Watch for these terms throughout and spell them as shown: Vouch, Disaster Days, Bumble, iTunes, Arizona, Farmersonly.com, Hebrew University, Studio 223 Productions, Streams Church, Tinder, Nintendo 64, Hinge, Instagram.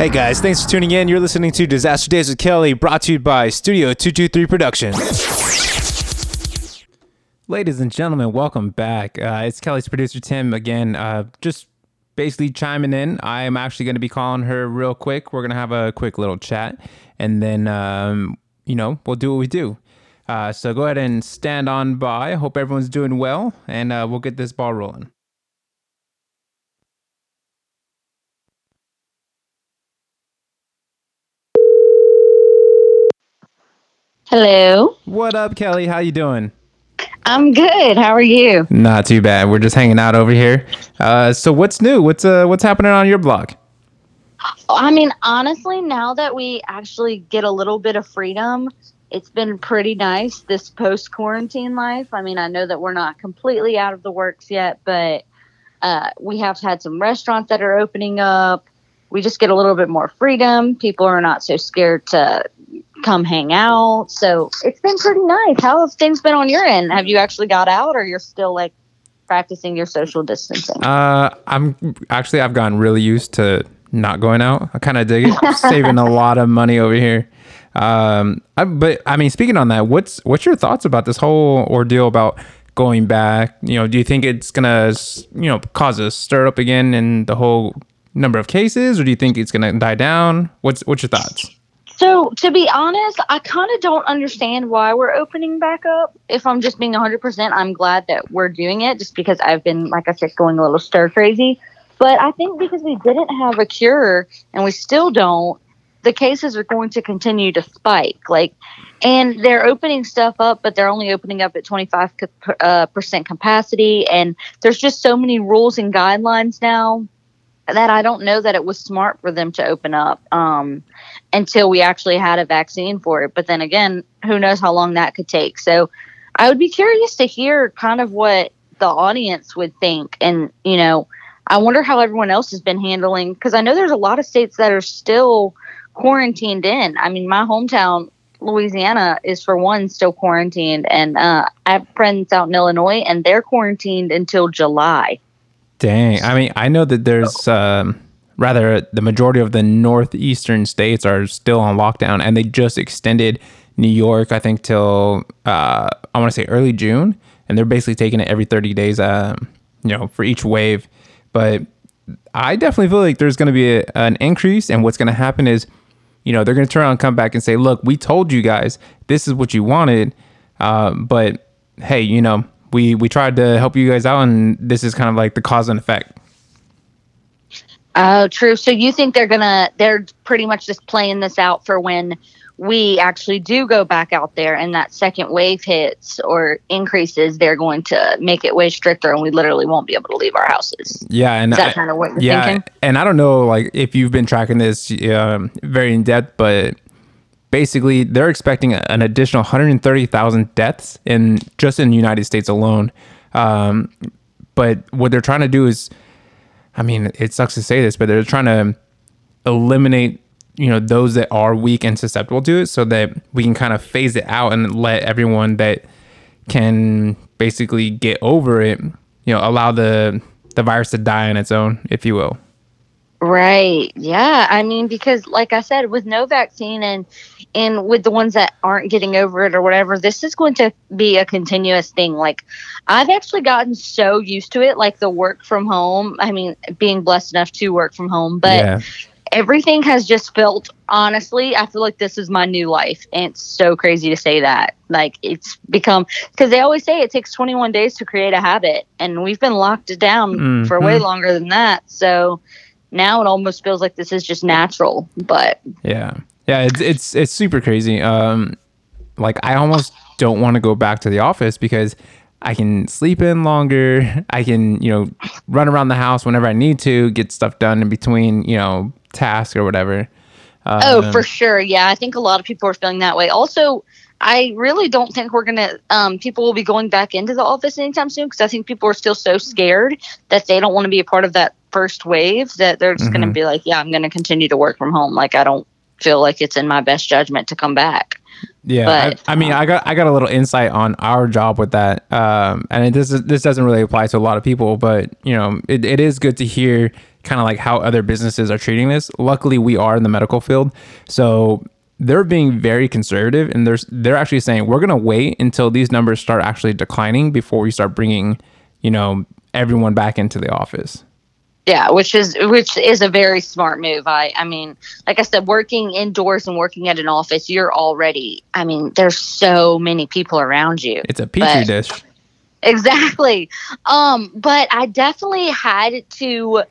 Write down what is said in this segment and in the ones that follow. Hey guys, thanks for tuning in. You're listening to Disaster Days with Kelly, brought to you by Studio 223 Productions. Ladies and gentlemen, welcome back. It's Kelly's producer, Tim, again. Just basically chiming in. I am actually going to be calling her real quick. We're going to have a quick little chat, and then, we'll do what we do. So go ahead and stand on by. Hope everyone's doing well, and we'll get this ball rolling. Hello. What up, Kelly? How you doing? I'm good. How are you? Not too bad. We're just hanging out over here. So what's new? What's happening on your blog? I mean, honestly, now that we actually get a little bit of freedom, it's been pretty nice, this post-quarantine life. I mean, I know that we're not completely out of the works yet, but we have had some restaurants that are opening up. We just get a little bit more freedom. People are not so scared to come hang out. So it's been pretty nice. How have things been on your end? Have you actually got out, or you're still like practicing your social distancing? I've gotten really used to not going out. I kind of dig it. Saving a lot of money over here. Speaking on that, what's your thoughts about this whole ordeal about going back? You know, do you think it's gonna cause a stir up again in the whole number of cases, or do you think it's gonna die down? What's your thoughts? So, to be honest, I kind of don't understand why we're opening back up. If I'm just being 100%, I'm glad that we're doing it, just because I've been, like I said, going a little stir crazy. But I think because we didn't have a cure, and we still don't, the cases are going to continue to spike. And they're opening stuff up, but they're only opening up at 25% capacity. And there's just so many rules and guidelines now that I don't know that it was smart for them to open up until we actually had a vaccine for it. But then again, who knows how long that could take. So I would be curious to hear kind of what the audience would think. And, I wonder how everyone else has been handling, because I know there's a lot of states that are still quarantined in. I mean, my hometown, Louisiana, is for one still quarantined. And I have friends out in Illinois, and they're quarantined until July. Dang. I mean, I know that there's the majority of the northeastern states are still on lockdown, and they just extended New York, I think, till I want to say early June, and they're basically taking it every 30 days, for each wave. But I definitely feel like there's going to be an increase, and what's going to happen is, they're going to turn around and come back and say, "Look, we told you guys this is what you wanted, but hey, We tried to help you guys out, and this is kind of like the cause and effect." Oh, true. So you think they're pretty much just playing this out for when we actually do go back out there and that second wave hits or increases, they're going to make it way stricter, and we literally won't be able to leave our houses. Yeah. And is that kind of what you're thinking? And I don't know, if you've been tracking this very in depth, but basically, they're expecting an additional 130,000 deaths just in the United States alone. But what they're trying to do is, I mean, it sucks to say this, but they're trying to eliminate, those that are weak and susceptible to it, so that we can kind of phase it out and let everyone that can basically get over it, allow the virus to die on its own, if you will. Right. Yeah. I mean, because like I said, with no vaccine and with the ones that aren't getting over it or whatever, this is going to be a continuous thing. Like, I've actually gotten so used to it, like the work from home. I mean, being blessed enough to work from home, but everything has just felt, honestly, I feel like this is my new life. And it's so crazy to say that. Like, it's become, because they always say it takes 21 days to create a habit, and we've been locked down for way longer than that. So now it almost feels like this is just natural, but yeah, it's super crazy. I almost don't want to go back to the office because I can sleep in longer. I can run around the house whenever I need to, get stuff done in between tasks or whatever. For sure, yeah. I think a lot of people are feeling that way. Also, I really don't think we're gonna. People will be going back into the office anytime soon, because I think people are still so scared that they don't want to be a part of that first wave, that they're just going to be like, I'm going to continue to work from home. Like, I don't feel like it's in my best judgment to come back. Yeah. But, I got a little insight on our job with that. And this doesn't really apply to a lot of people, but it is good to hear kind of like how other businesses are treating this. Luckily, we are in the medical field, so they're being very conservative, and they're actually saying we're gonna wait until these numbers start actually declining before we start bringing, you know, everyone back into the office. Yeah, which is a very smart move. I mean, like I said, working indoors and working at an office, you're already, I mean, there's so many people around you. It's a petri dish. Exactly. But I definitely had to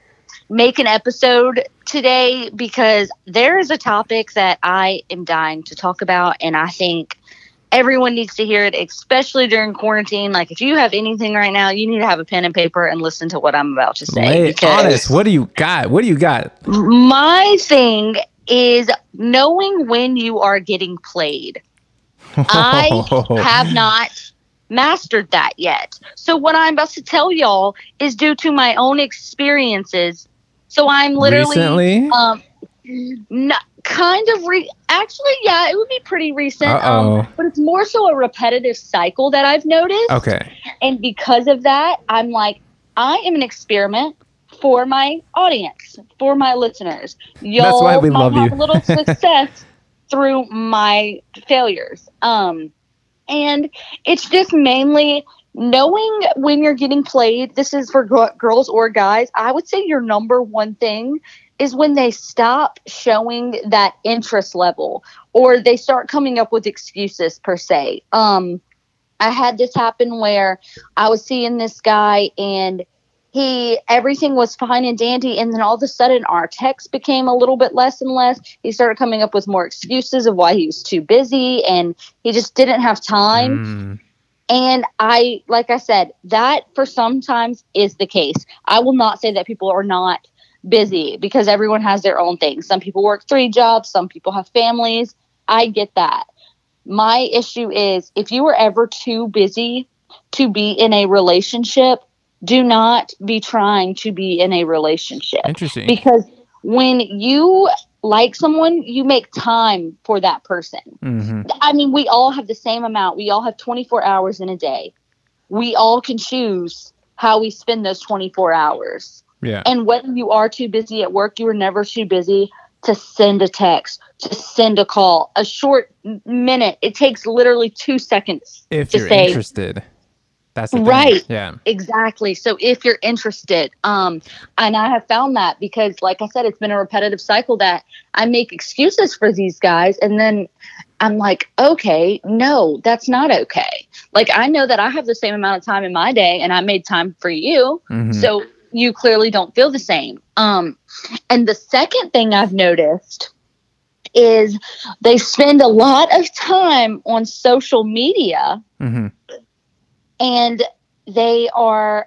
make an episode today because there is a topic that I am dying to talk about, and I think everyone needs to hear it, especially during quarantine. Like, if you have anything right now, you need to have a pen and paper and listen to what I'm about to say. Wait, honest, what do you got? What do you got? My thing is knowing when you are getting played. I have not mastered that yet. So what I'm about to tell y'all is due to my own experiences. So I'm literally... Recently? Actually, yeah, it would be pretty recent. But it's more so a repetitive cycle that I've noticed. Okay. And because of that, I'm like, I am an experiment for my audience, for my listeners. Y'all, that's why we love you. Have a little success through my failures. And it's just mainly knowing when you're getting played. This is for girls or guys. I would say your number one thing is when they stop showing that interest level, or they start coming up with excuses per se. I had this happen where I was seeing this guy and everything was fine and dandy. And then all of a sudden our text became a little bit less and less. He started coming up with more excuses of why he was too busy and he just didn't have time. And like I said, that for sometimes is the case. I will not say that people are not busy, because everyone has their own thing. Some people work 3 jobs, some people have families. I get that. My issue is, if you are ever too busy to be in a relationship, do not be trying to be in a relationship. Interesting. Because when you like someone, you make time for that person. Mm-hmm. I mean, we all have the same amount. We all have 24 hours in a day. We all can choose how we spend those 24 hours. Yeah. And whether you are too busy at work, you are never too busy to send a text, to send a call, a short minute. It takes literally 2 seconds if you're interested. That's the right thing. Yeah, exactly. So if you're interested, and I have found that, because like I said, it's been a repetitive cycle that I make excuses for these guys. And then I'm like, okay, no, that's not okay. Like, I know that I have the same amount of time in my day and I made time for you. Mm-hmm. So you clearly don't feel the same. And the second thing I've noticed is they spend a lot of time on social media. Mm-hmm. And they are,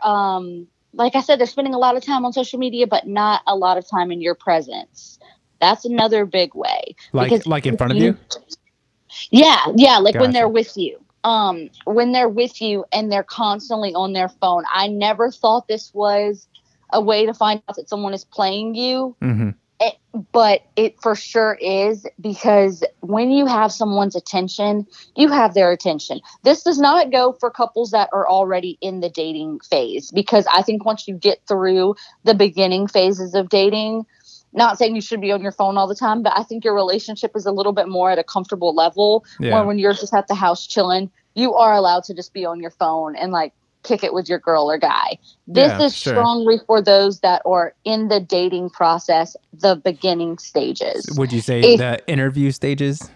like I said, they're spending a lot of time on social media, but not a lot of time in your presence. That's another big way. Like in front of you? Yeah. Like, gotcha. When they're with you. When they're with you and they're constantly on their phone. I never thought this was a way to find out that someone is playing you, mm-hmm. But it for sure is, because when you have someone's attention, you have their attention. This does not go for couples that are already in the dating phase, because I think once you get through the beginning phases of dating, not saying you should be on your phone all the time, but I think your relationship is a little bit more at a comfortable level. Yeah. When you're just at the house chilling, you are allowed to just be on your phone and like kick it with your girl or guy. This is strongly for those that are in the dating process, the beginning stages. Would you say the interview stages?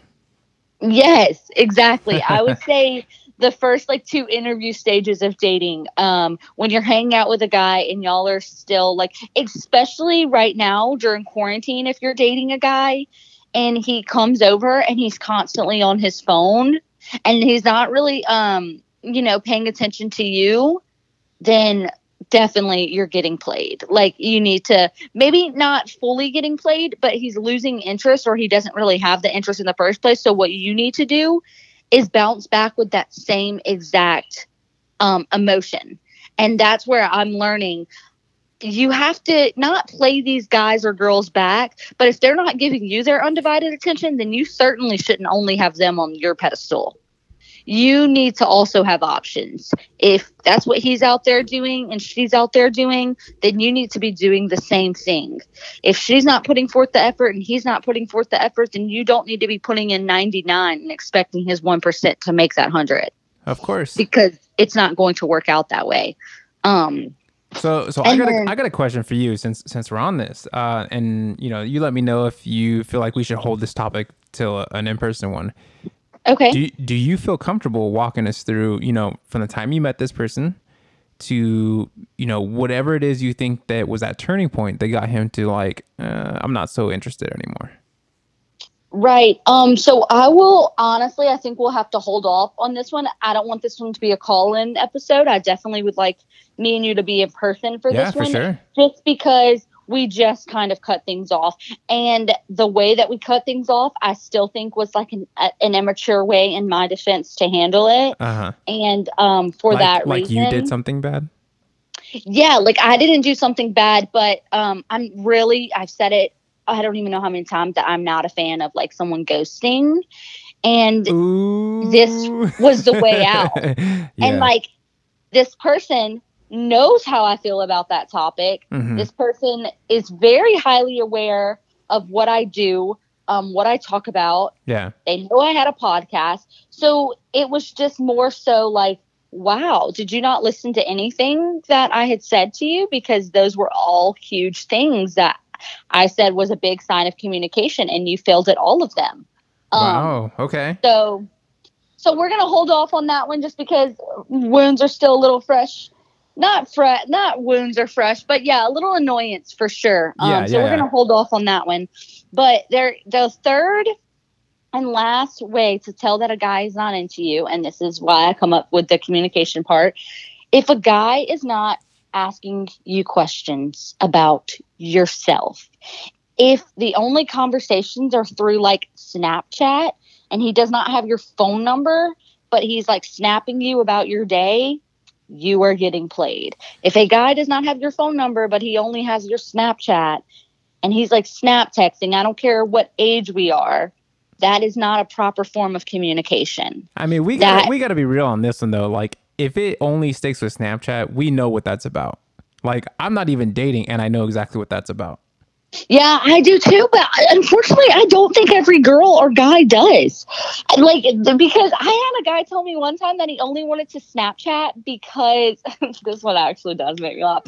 Yes, exactly. I would say the first 2 interview stages of dating, when you're hanging out with a guy and y'all are still especially right now during quarantine, if you're dating a guy and he comes over and he's constantly on his phone and he's not really, paying attention to you, then definitely you're getting played. You need to, maybe not fully getting played, but he's losing interest, or he doesn't really have the interest in the first place. So what you need to do is bounce back with that same exact emotion. And that's where I'm learning. You have to not play these guys or girls back, but if they're not giving you their undivided attention, then you certainly shouldn't only have them on your pedestal. you need to also have options. If that's what he's out there doing and she's out there doing, then you need to be doing the same thing. If she's not putting forth the effort and he's not putting forth the effort, then you don't need to be putting in 99 and expecting his 1% to make that 100. Of course. Because it's not going to work out that way. So I got a question for you since we're on this, and you know, you let me know if you feel like we should hold this topic till an in-person one. Okay. Do you feel comfortable walking us through, you know, from the time you met this person to, you know, whatever it is you think that was that turning point that got him to like, I'm not so interested anymore? Right. So I will honestly, I think we'll have to hold off on this one. I don't want this one to be a call-in episode. I definitely would like me and you to be in person for this one. Sure. Just because we just kind of cut things off. And the way that we cut things off, I still think was like an immature way in my defense to handle it. Uh-huh. And for that reason. Like you did something bad? Yeah, like I didn't do something bad, but I've said it. I don't even know how many times that I'm not a fan of like someone ghosting, and ooh, this was the way out. Yeah. And like this person knows how I feel about that topic. Mm-hmm. This person is very highly aware of what I do, what I talk about. Yeah. They know I had a podcast. So it was just more so like, wow, did you not listen to anything that I had said to you? Because those were all huge things that I said was a big sign of communication, and you failed at all of them. Wow. Okay. So we're going to hold off on that one just because wounds are still a little fresh. Not wounds are fresh, but yeah, a little annoyance for sure. We're going to hold off on that one. But the third and last way to tell that a guy is not into you, and this is why I come up with the communication part, if a guy is not asking you questions about yourself. If the only conversations are through like Snapchat and he does not have your phone number, but he's like snapping you about your day, you are getting played. If a guy does not have your phone number, but he only has your Snapchat and he's like snap texting, I don't care what age we are, that is not a proper form of communication. I mean, we got to be real on this one though. Like, if it only sticks with Snapchat, we know what that's about. Like, I'm not even dating, and I know exactly what that's about. Yeah, I do too, but unfortunately, I don't think every girl or guy does. Like, because I had a guy tell me one time that he only wanted to Snapchat because, this one actually does make me laugh.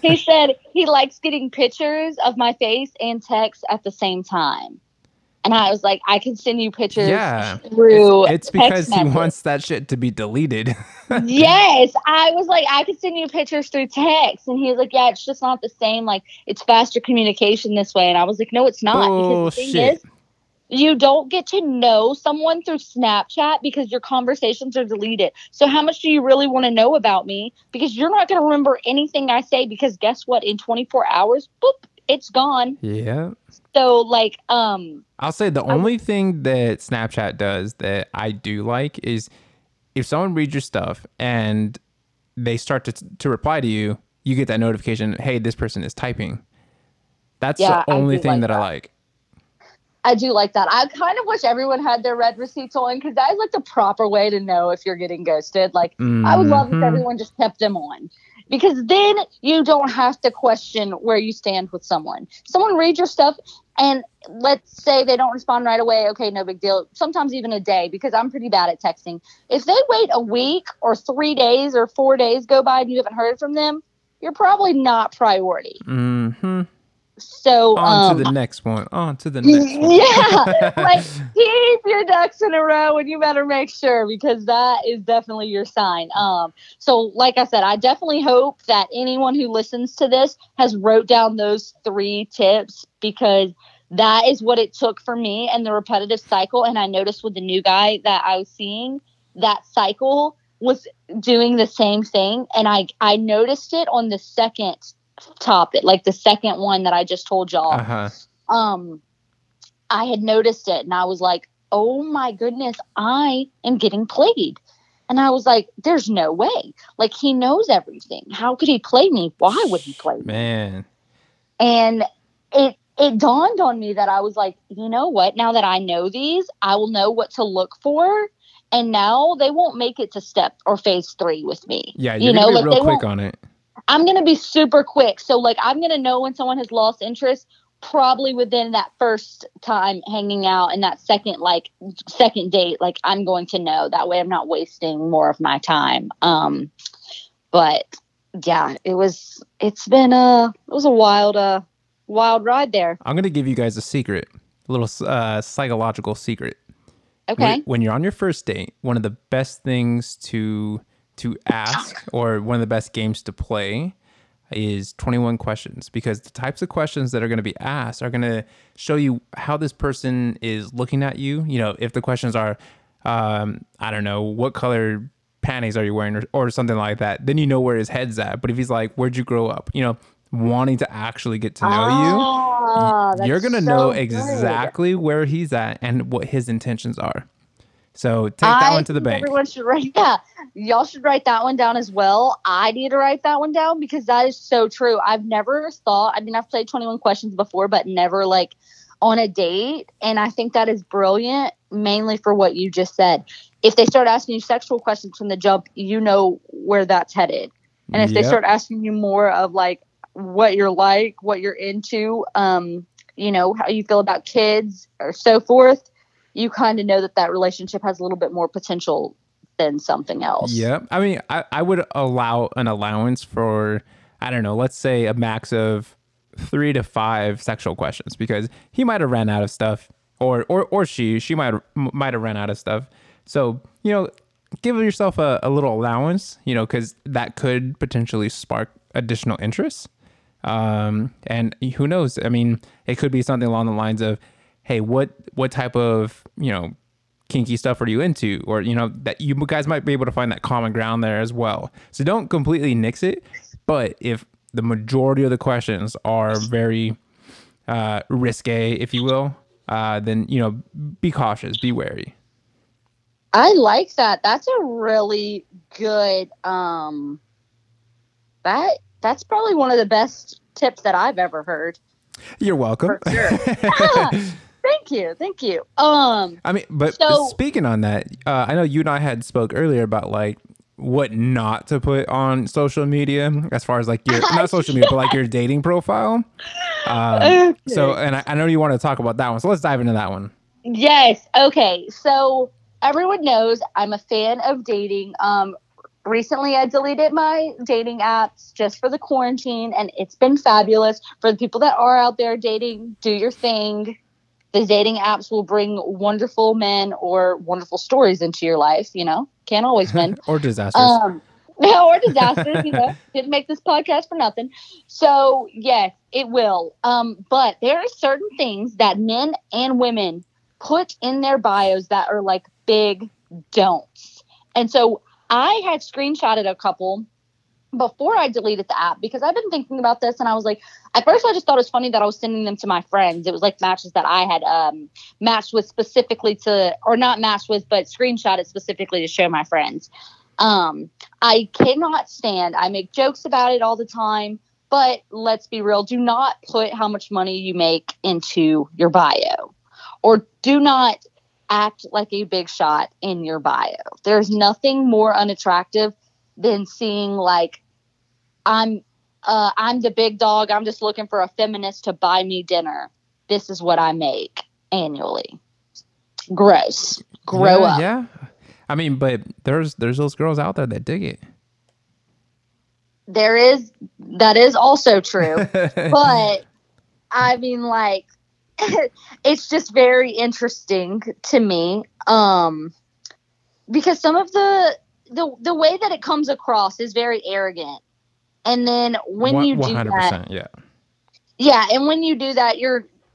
He said he likes getting pictures of my face and text at the same time. And I was like, I can send you pictures through it's because text message. He wants that shit to be deleted. Yes. I was like, I can send you pictures through text. And he was like, yeah, it's just not the same. Like, it's faster communication this way. And I was like, no, it's not. Oh, because the thing shit. Is, you don't get to know someone through Snapchat because your conversations are deleted. So how much do you really want to know about me? Because you're not going to remember anything I say because guess what? In 24 hours, boop, it's gone. Yeah. So like, I'll say the only thing that Snapchat does that I do like is if someone reads your stuff and they start to reply to you, you get that notification, hey, this person is typing. That's the only thing that I like. I do like that. I kind of wish everyone had their red receipts on because that is like the proper way to know if you're getting ghosted. Like, mm-hmm. I would love if everyone just kept them on. Because then you don't have to question where you stand with someone. Someone reads your stuff, and let's say they don't respond right away. Okay, no big deal. Sometimes even a day, because I'm pretty bad at texting. If they wait a week or 3 days or 4 days go by and you haven't heard from them, you're probably not priority. Mm-hmm. So on to the next one. Yeah. Like, keep your ducks in a row and you better make sure because that is definitely your sign. So like I said, I definitely hope that anyone who listens to this has wrote down those three tips because that is what it took for me and the repetitive cycle. And I noticed with the new guy that I was seeing, that cycle was doing the same thing. And I noticed it on the second topic, like the second one that I just told y'all. Uh-huh. I had noticed it and I was like, oh my goodness, I am getting played. And I was like, there's no way. Like, he knows everything. How could he play me? Why would he play me? Man. And it dawned on me that I was like, you know what? Now that I know these, I will know what to look for. And now they won't make it to step or phase three with me. Yeah, you know, like, real quick on it. I'm going to be super quick. So like, I'm going to know when someone has lost interest probably within that first time hanging out and that second date. Like, I'm going to know that way. I'm not wasting more of my time. But yeah, it was a wild ride there. I'm going to give you guys a secret, a little psychological secret. Okay. When you're on your first date, one of the best things to ask, or one of the best games to play, is 21 questions, because the types of questions that are going to be asked are going to show you how this person is looking at you. You know, if the questions are, I don't know, what color panties are you wearing, or something like that, then you know where his head's at. But if he's like, where'd you grow up, you know, wanting to actually get to know you, you're going to know exactly where he's at and what his intentions are. So take that one to the bank. Everyone should write that. Y'all should write that one down as well. I need to write that one down because that is so true. I've never thought, I mean, I've played 21 questions before, but never like on a date. And I think that is brilliant, mainly for what you just said. If they start asking you sexual questions from the jump, you know where that's headed. And if they start asking you more of like what you're like, what you're into, you know, how you feel about kids or so forth, you kind of know that that relationship has a little bit more potential than something else. Yeah. I mean, I would allow an allowance for, I don't know, let's say a max of 3 to 5 sexual questions, because he might have ran out of stuff, or she might have ran out of stuff. So, you know, give yourself a little allowance, you know, because that could potentially spark additional interest. And who knows? I mean, it could be something along the lines of, hey, what type of, you know, kinky stuff are you into? Or, you know, that you guys might be able to find that common ground there as well. So don't completely nix it. But if the majority of the questions are very risque, if you will, then, you know, be cautious, be wary. I like that. That's a really good, that's probably one of the best tips that I've ever heard. You're welcome. For sure. Thank you. I mean, but speaking on that, I know you and I had spoke earlier about like what not to put on social media, as far as like your not social media, but like your dating profile. Okay. So, and I know you want to talk about that one, so let's dive into that one. Yes. Okay. So everyone knows I'm a fan of dating. Recently, I deleted my dating apps just for the quarantine, and it's been fabulous. For the people that are out there dating, do your thing. The dating apps will bring wonderful men or wonderful stories into your life, you know. Can't always win. Or disasters. Or disasters, you know. Didn't make this podcast for nothing. So, yes, it will. But there are certain things that men and women put in their bios that are like big don'ts. And so I had screenshotted a couple before I deleted the app, because I've been thinking about this, and I was like, at first I just thought it was funny that I was sending them to my friends. It was like matches that I had matched with specifically to, or not matched with, but screenshotted specifically to show my friends. I cannot stand, I make jokes about it all the time, but let's be real, do not put how much money you make into your bio, or do not act like a big shot in your bio. There's nothing more unattractive than seeing like, I'm the big dog, I'm just looking for a feminist to buy me dinner, this is what I make annually. Gross. Grow up. Yeah. I mean, but there's those girls out there that dig it. That is also true. But I mean, like, it's just very interesting to me, because some of the way that it comes across is very arrogant. And then when you do 100%, that, yeah. And when you do that,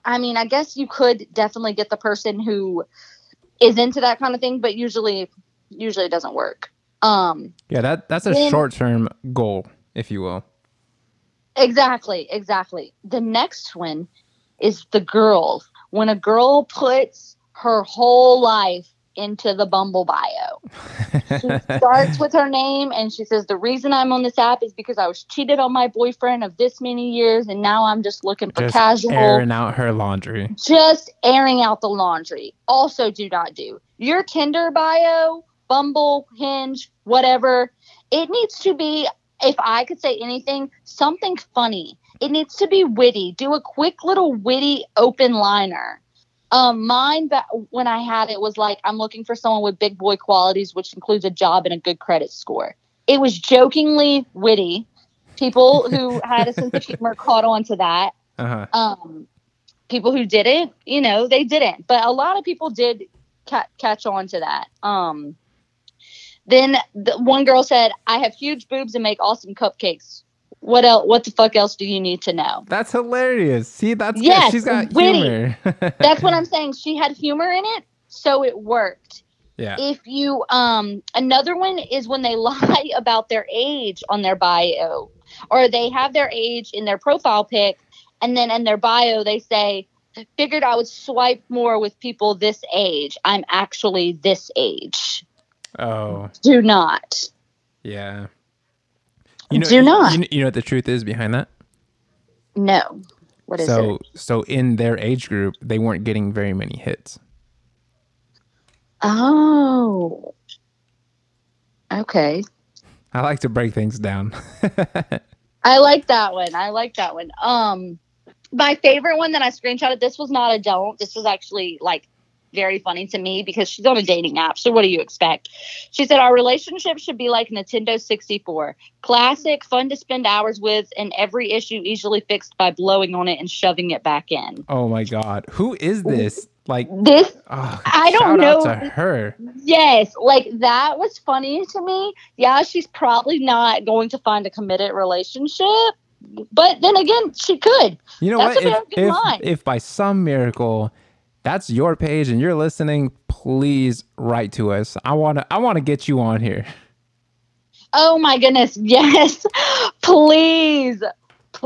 I guess you could definitely get the person who is into that kind of thing, but usually it doesn't work. Yeah, that's a short-term goal, if you will. Exactly. The next one is the girls. When a girl puts her whole life into the Bumble bio, she starts with her name and she says, the reason I'm on this app is because I was cheated on my boyfriend of this many years, and now I'm just looking for casual. Just airing out the laundry. Also, do not do your Tinder bio Bumble, Hinge, whatever. It needs to be, if I could say anything, something funny. It needs to be witty. Do a quick little witty open liner. Mine, back when I had it, was like, I'm looking for someone with big boy qualities, which includes a job and a good credit score. It was jokingly witty. People who had a sense of humor caught on to that. Uh-huh. People who didn't, you know, they didn't. But a lot of people did catch on to that. Then one girl said, I have huge boobs and make awesome cupcakes. What else? What the fuck else do you need to know? That's hilarious. See, that's yes, she's got witty. Humor. That's what I'm saying. She had humor in it, so it worked. Yeah. If you another one is when they lie about their age on their bio, or they have their age in their profile pic, and then in their bio they say, "Figured I would swipe more with people this age. I'm actually this age." Oh. Do not. Yeah. You know, do not. You know what the truth is behind that? No. What is it? So in their age group, they weren't getting very many hits. Oh. Okay. I like to break things down. I like that one. My favorite one that I screenshotted, this was not adult. This was actually like very funny to me because she's on a dating app. So what do you expect? She said, our relationship should be like Nintendo 64. Classic, fun to spend hours with, and every issue easily fixed by blowing on it and shoving it back in. Oh my God. Who is this? Like this? Oh, I don't know. Shout out to her. Yes. Like that was funny to me. Yeah. She's probably not going to find a committed relationship, but then again, she could. You know what? If by some miracle, that's your page and you're listening, please write to us. I want to get you on here. Oh my goodness. Yes. Please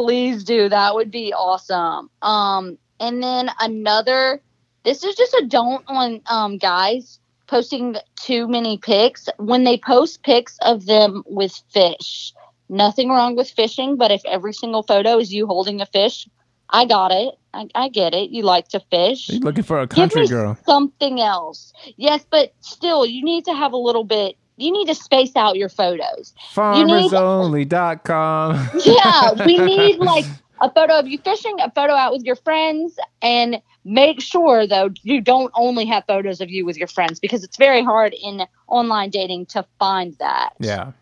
do. That would be awesome. And then another, this is just a don't on guys posting too many pics. When they post pics of them with fish, nothing wrong with fishing, but if every single photo is you holding a fish, I got it. I get it. You like to fish. You're looking for a country girl. Something else. Yes, but still, you need to have a little bit. You need to space out your photos. Farmersonly.com. Yeah, we need like a photo of you fishing, a photo out with your friends, and make sure though you don't only have photos of you with your friends because it's very hard in online dating to find that. Yeah.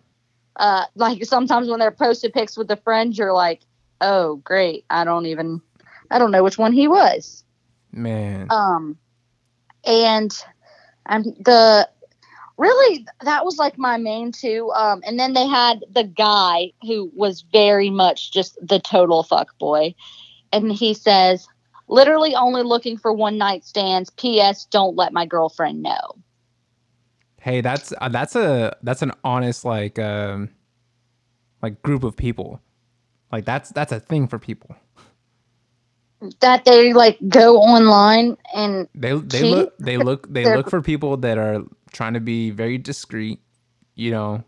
Like sometimes when they're posted pics with the friends, you're like, oh, great. I don't know which one he was. Man. That was like my main two. And then they had the guy who was very much just the total fuck boy. And he says, literally only looking for one night stands. P.S. Don't let my girlfriend know. Hey, that's an honest, like group of people. Like that's a thing for people that they like go online and they look for people that are trying to be very discreet, you know,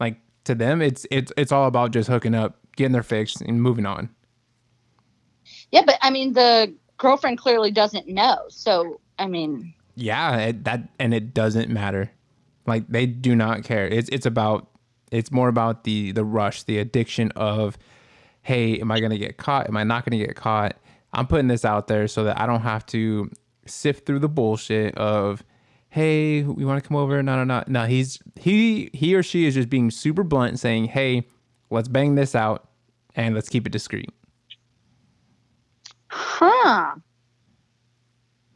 like to them it's all about just hooking up, getting their fix and moving on. Yeah, but I mean the girlfriend clearly doesn't know. So, I mean, yeah, it doesn't matter. Like they do not care. It's more about the rush, the addiction of, hey, am I going to get caught? Am I not going to get caught? I'm putting this out there so that I don't have to sift through the bullshit of, hey, you want to come over? No. No, he or she is just being super blunt and saying, hey, let's bang this out and let's keep it discreet. Huh.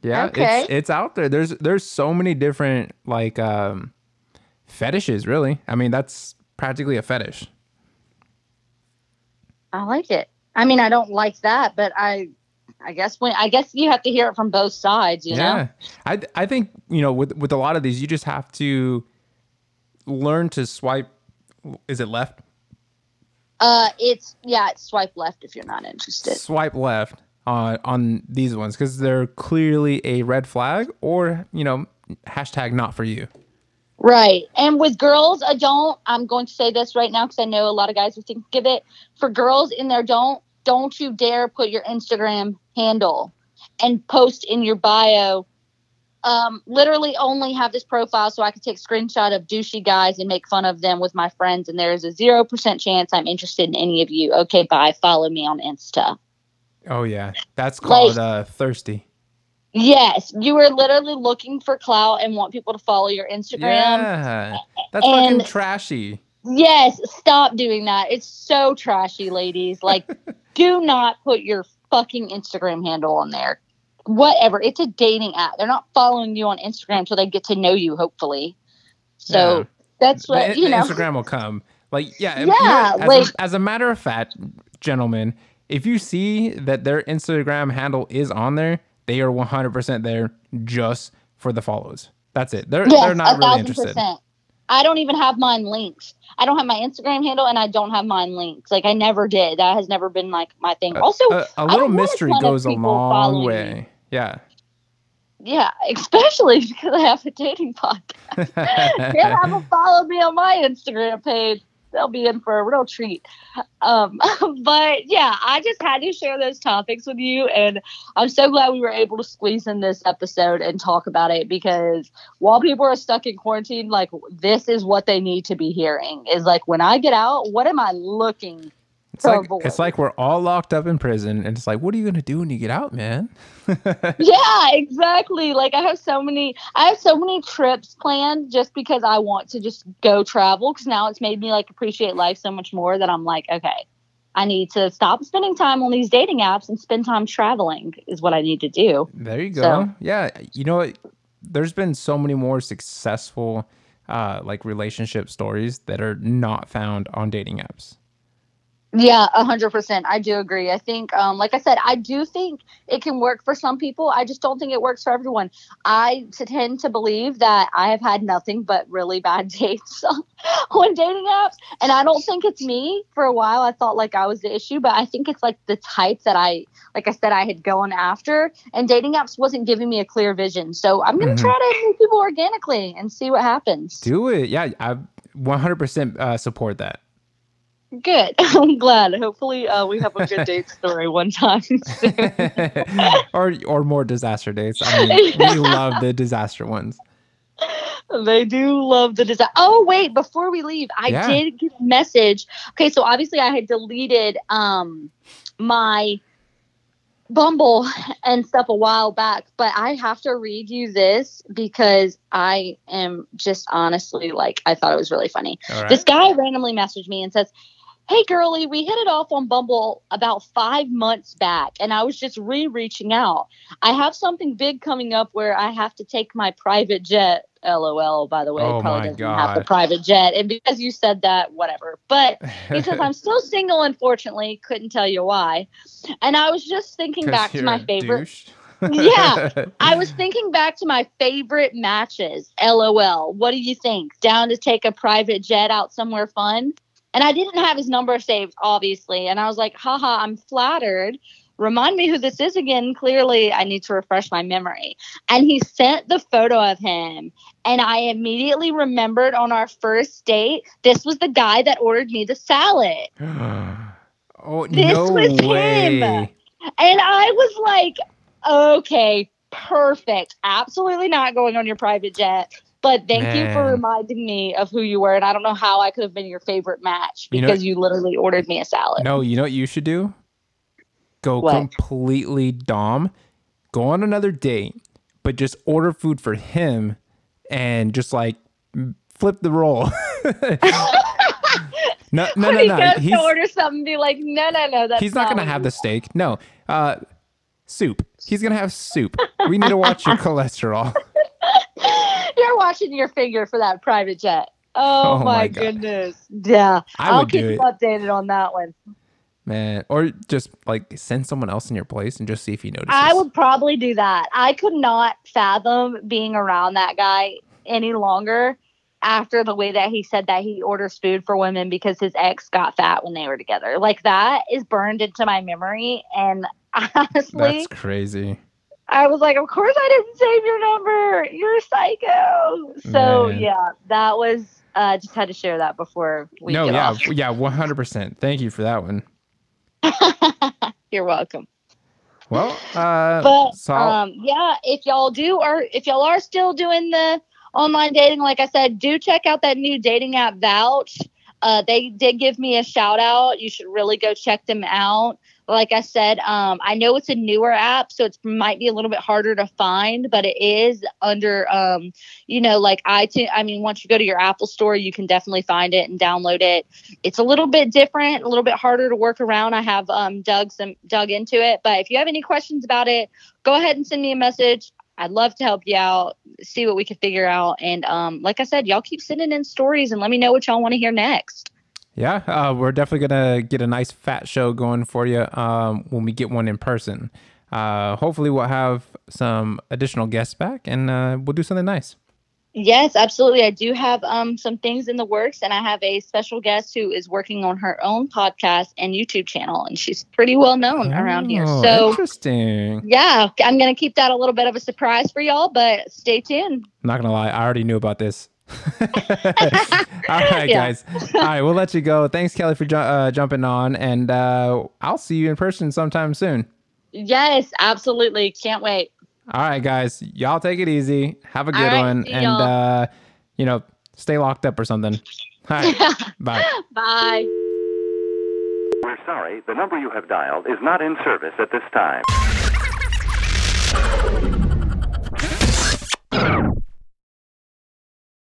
Yeah, okay. It's out there. There's so many different like fetishes, really. I mean, that's practically a fetish. I like it. I mean, I don't like that, but I guess you have to hear it from both sides, you know? I think, you know, with a lot of these, you just have to learn to swipe. Is it left? It's swipe left if you're not interested. Swipe left on these ones because they're clearly a red flag or, you know, hashtag not for you. Right. And with girls, I'm going to say this right now because I know a lot of guys would think of it. For girls in there, don't you dare put your Instagram handle and post in your bio, literally only have this profile so I can take a screenshot of douchey guys and make fun of them with my friends. And there is a 0% chance I'm interested in any of you. Okay, bye. Follow me on Insta. Oh, yeah. That's called thirsty. Yes. You are literally looking for clout and want people to follow your Instagram. Yeah. That's fucking trashy. Yes. Stop doing that. It's so trashy, ladies. Like, do not put your fucking Instagram handle on there. Whatever. It's a dating app. They're not following you on Instagram until they get to know you, hopefully. So that's what, you know. Instagram will come. Like, as a matter of fact, gentlemen, if you see that their Instagram handle is on there, they are 100% there just for the follows. That's it. They're not really interested. I don't even have mine linked. I don't have my Instagram handle, and I don't have mine linked. Like, I never did. That has never been, like, my thing. Also, a little mystery goes a long way. Me. Yeah. Yeah, especially because I have a dating podcast. They'll have a follow me on my Instagram page. They'll be in for a real treat. But yeah, I just had to share those topics with you. And I'm so glad we were able to squeeze in this episode and talk about it, because while people are stuck in quarantine, like, this is what they need to be hearing is, like, when I get out, what am I looking for? It's like we're all locked up in prison and it's like, what are you going to do when you get out, man? Yeah, exactly. Like, I have so many trips planned just because I want to just go travel, because now it's made me, like, appreciate life so much more that I'm like, okay, I need to stop spending time on these dating apps and spend time traveling is what I need to do. There you go. So, yeah. You know, there's been so many more successful like relationship stories that are not found on dating apps. Yeah, 100%. I do agree. I think, like I said, I do think it can work for some people. I just don't think it works for everyone. I tend to believe that I have had nothing but really bad dates on dating apps. And I don't think it's me. For a while, I thought like I was the issue, but I think it's like the type that I had gone after, and dating apps wasn't giving me a clear vision. So I'm going to try to meet people organically and see what happens. Do it. Yeah, I 100% support that. Good. I'm glad. Hopefully we have a good date story one time soon. or more disaster dates. I mean, we love the disaster ones. They do love the disaster. Oh, wait. Before we leave, I did get a message. Okay, so obviously I had deleted my Bumble and stuff a while back, but I have to read you this because I am just honestly like, I thought it was really funny. All right. This guy randomly messaged me and says, "Hey, girly, we hit it off on Bumble about 5 months back, and I was just reaching out. I have something big coming up where I have to take my private jet." LOL, by the way. Oh, probably doesn't have the private jet. And because you said that, whatever. But he says, "I'm still single, unfortunately. Couldn't tell you why. And I was just thinking back to my favorite." Yeah. "I was thinking back to my favorite matches. LOL. What do you think? Down to take a private jet out somewhere fun?" And I didn't have his number saved, obviously. And I was like, haha, I'm flattered. Remind me who this is again. Clearly, I need to refresh my memory. And he sent the photo of him. And I immediately remembered on our first date, this was the guy that ordered me the salad. Oh, this no was way. Him. And I was like, okay, perfect. Absolutely not going on your private jet. But thank you for reminding me of who you were. And I don't know how I could have been your favorite match because you literally ordered me a salad. No, you know what you should do? Go what? Completely dom. Go on another date, but just order food for him and just like flip the roll. No. He goes to order something and be like, no. That's he's not going to have the steak. No. Soup. He's going to have soup. We need to watch your cholesterol. You're watching your finger for that private jet. Oh my goodness. Yeah. I'll keep you updated on that one. Man, or just like send someone else in your place and just see if he notices. I would probably do that. I could not fathom being around that guy any longer after the way that he said that he orders food for women because his ex got fat when they were together. Like, that is burned into my memory. And honestly, that's crazy. I was like, of course I didn't save your number. You're a psycho. So, yeah, that was, just had to share that before we get off. Yeah, 100%. Thank you for that one. You're welcome. Well, yeah, if y'all do, or if y'all are still doing the online dating, like I said, do check out that new dating app, Vouch. They did give me a shout out. You should really go check them out. Like I said, I know it's a newer app, so it might be a little bit harder to find, but it is under, like iTunes. I mean, once you go to your Apple store, you can definitely find it and download it. It's a little bit different, a little bit harder to work around. I have dug into it, but if you have any questions about it, go ahead and send me a message. I'd love to help you out, see what we can figure out. And like I said, y'all keep sending in stories and let me know what y'all want to hear next. Yeah, we're definitely going to get a nice fat show going for you when we get one in person. Hopefully we'll have some additional guests back and we'll do something nice. Yes, absolutely. I do have some things in the works, and I have a special guest who is working on her own podcast and YouTube channel, and she's pretty well known around here. So interesting. Yeah, I'm going to keep that a little bit of a surprise for y'all, but stay tuned. I'm not going to lie. I already knew about this. All right, guys. All right, we'll let you go. Thanks, Kelly, for jumping on, and I'll see you in person sometime soon. Yes, absolutely. Can't wait. All right, guys. Y'all take it easy. Have a good one. And, stay locked up or something. All right. Bye. Bye. We're sorry. The number you have dialed is not in service at this time.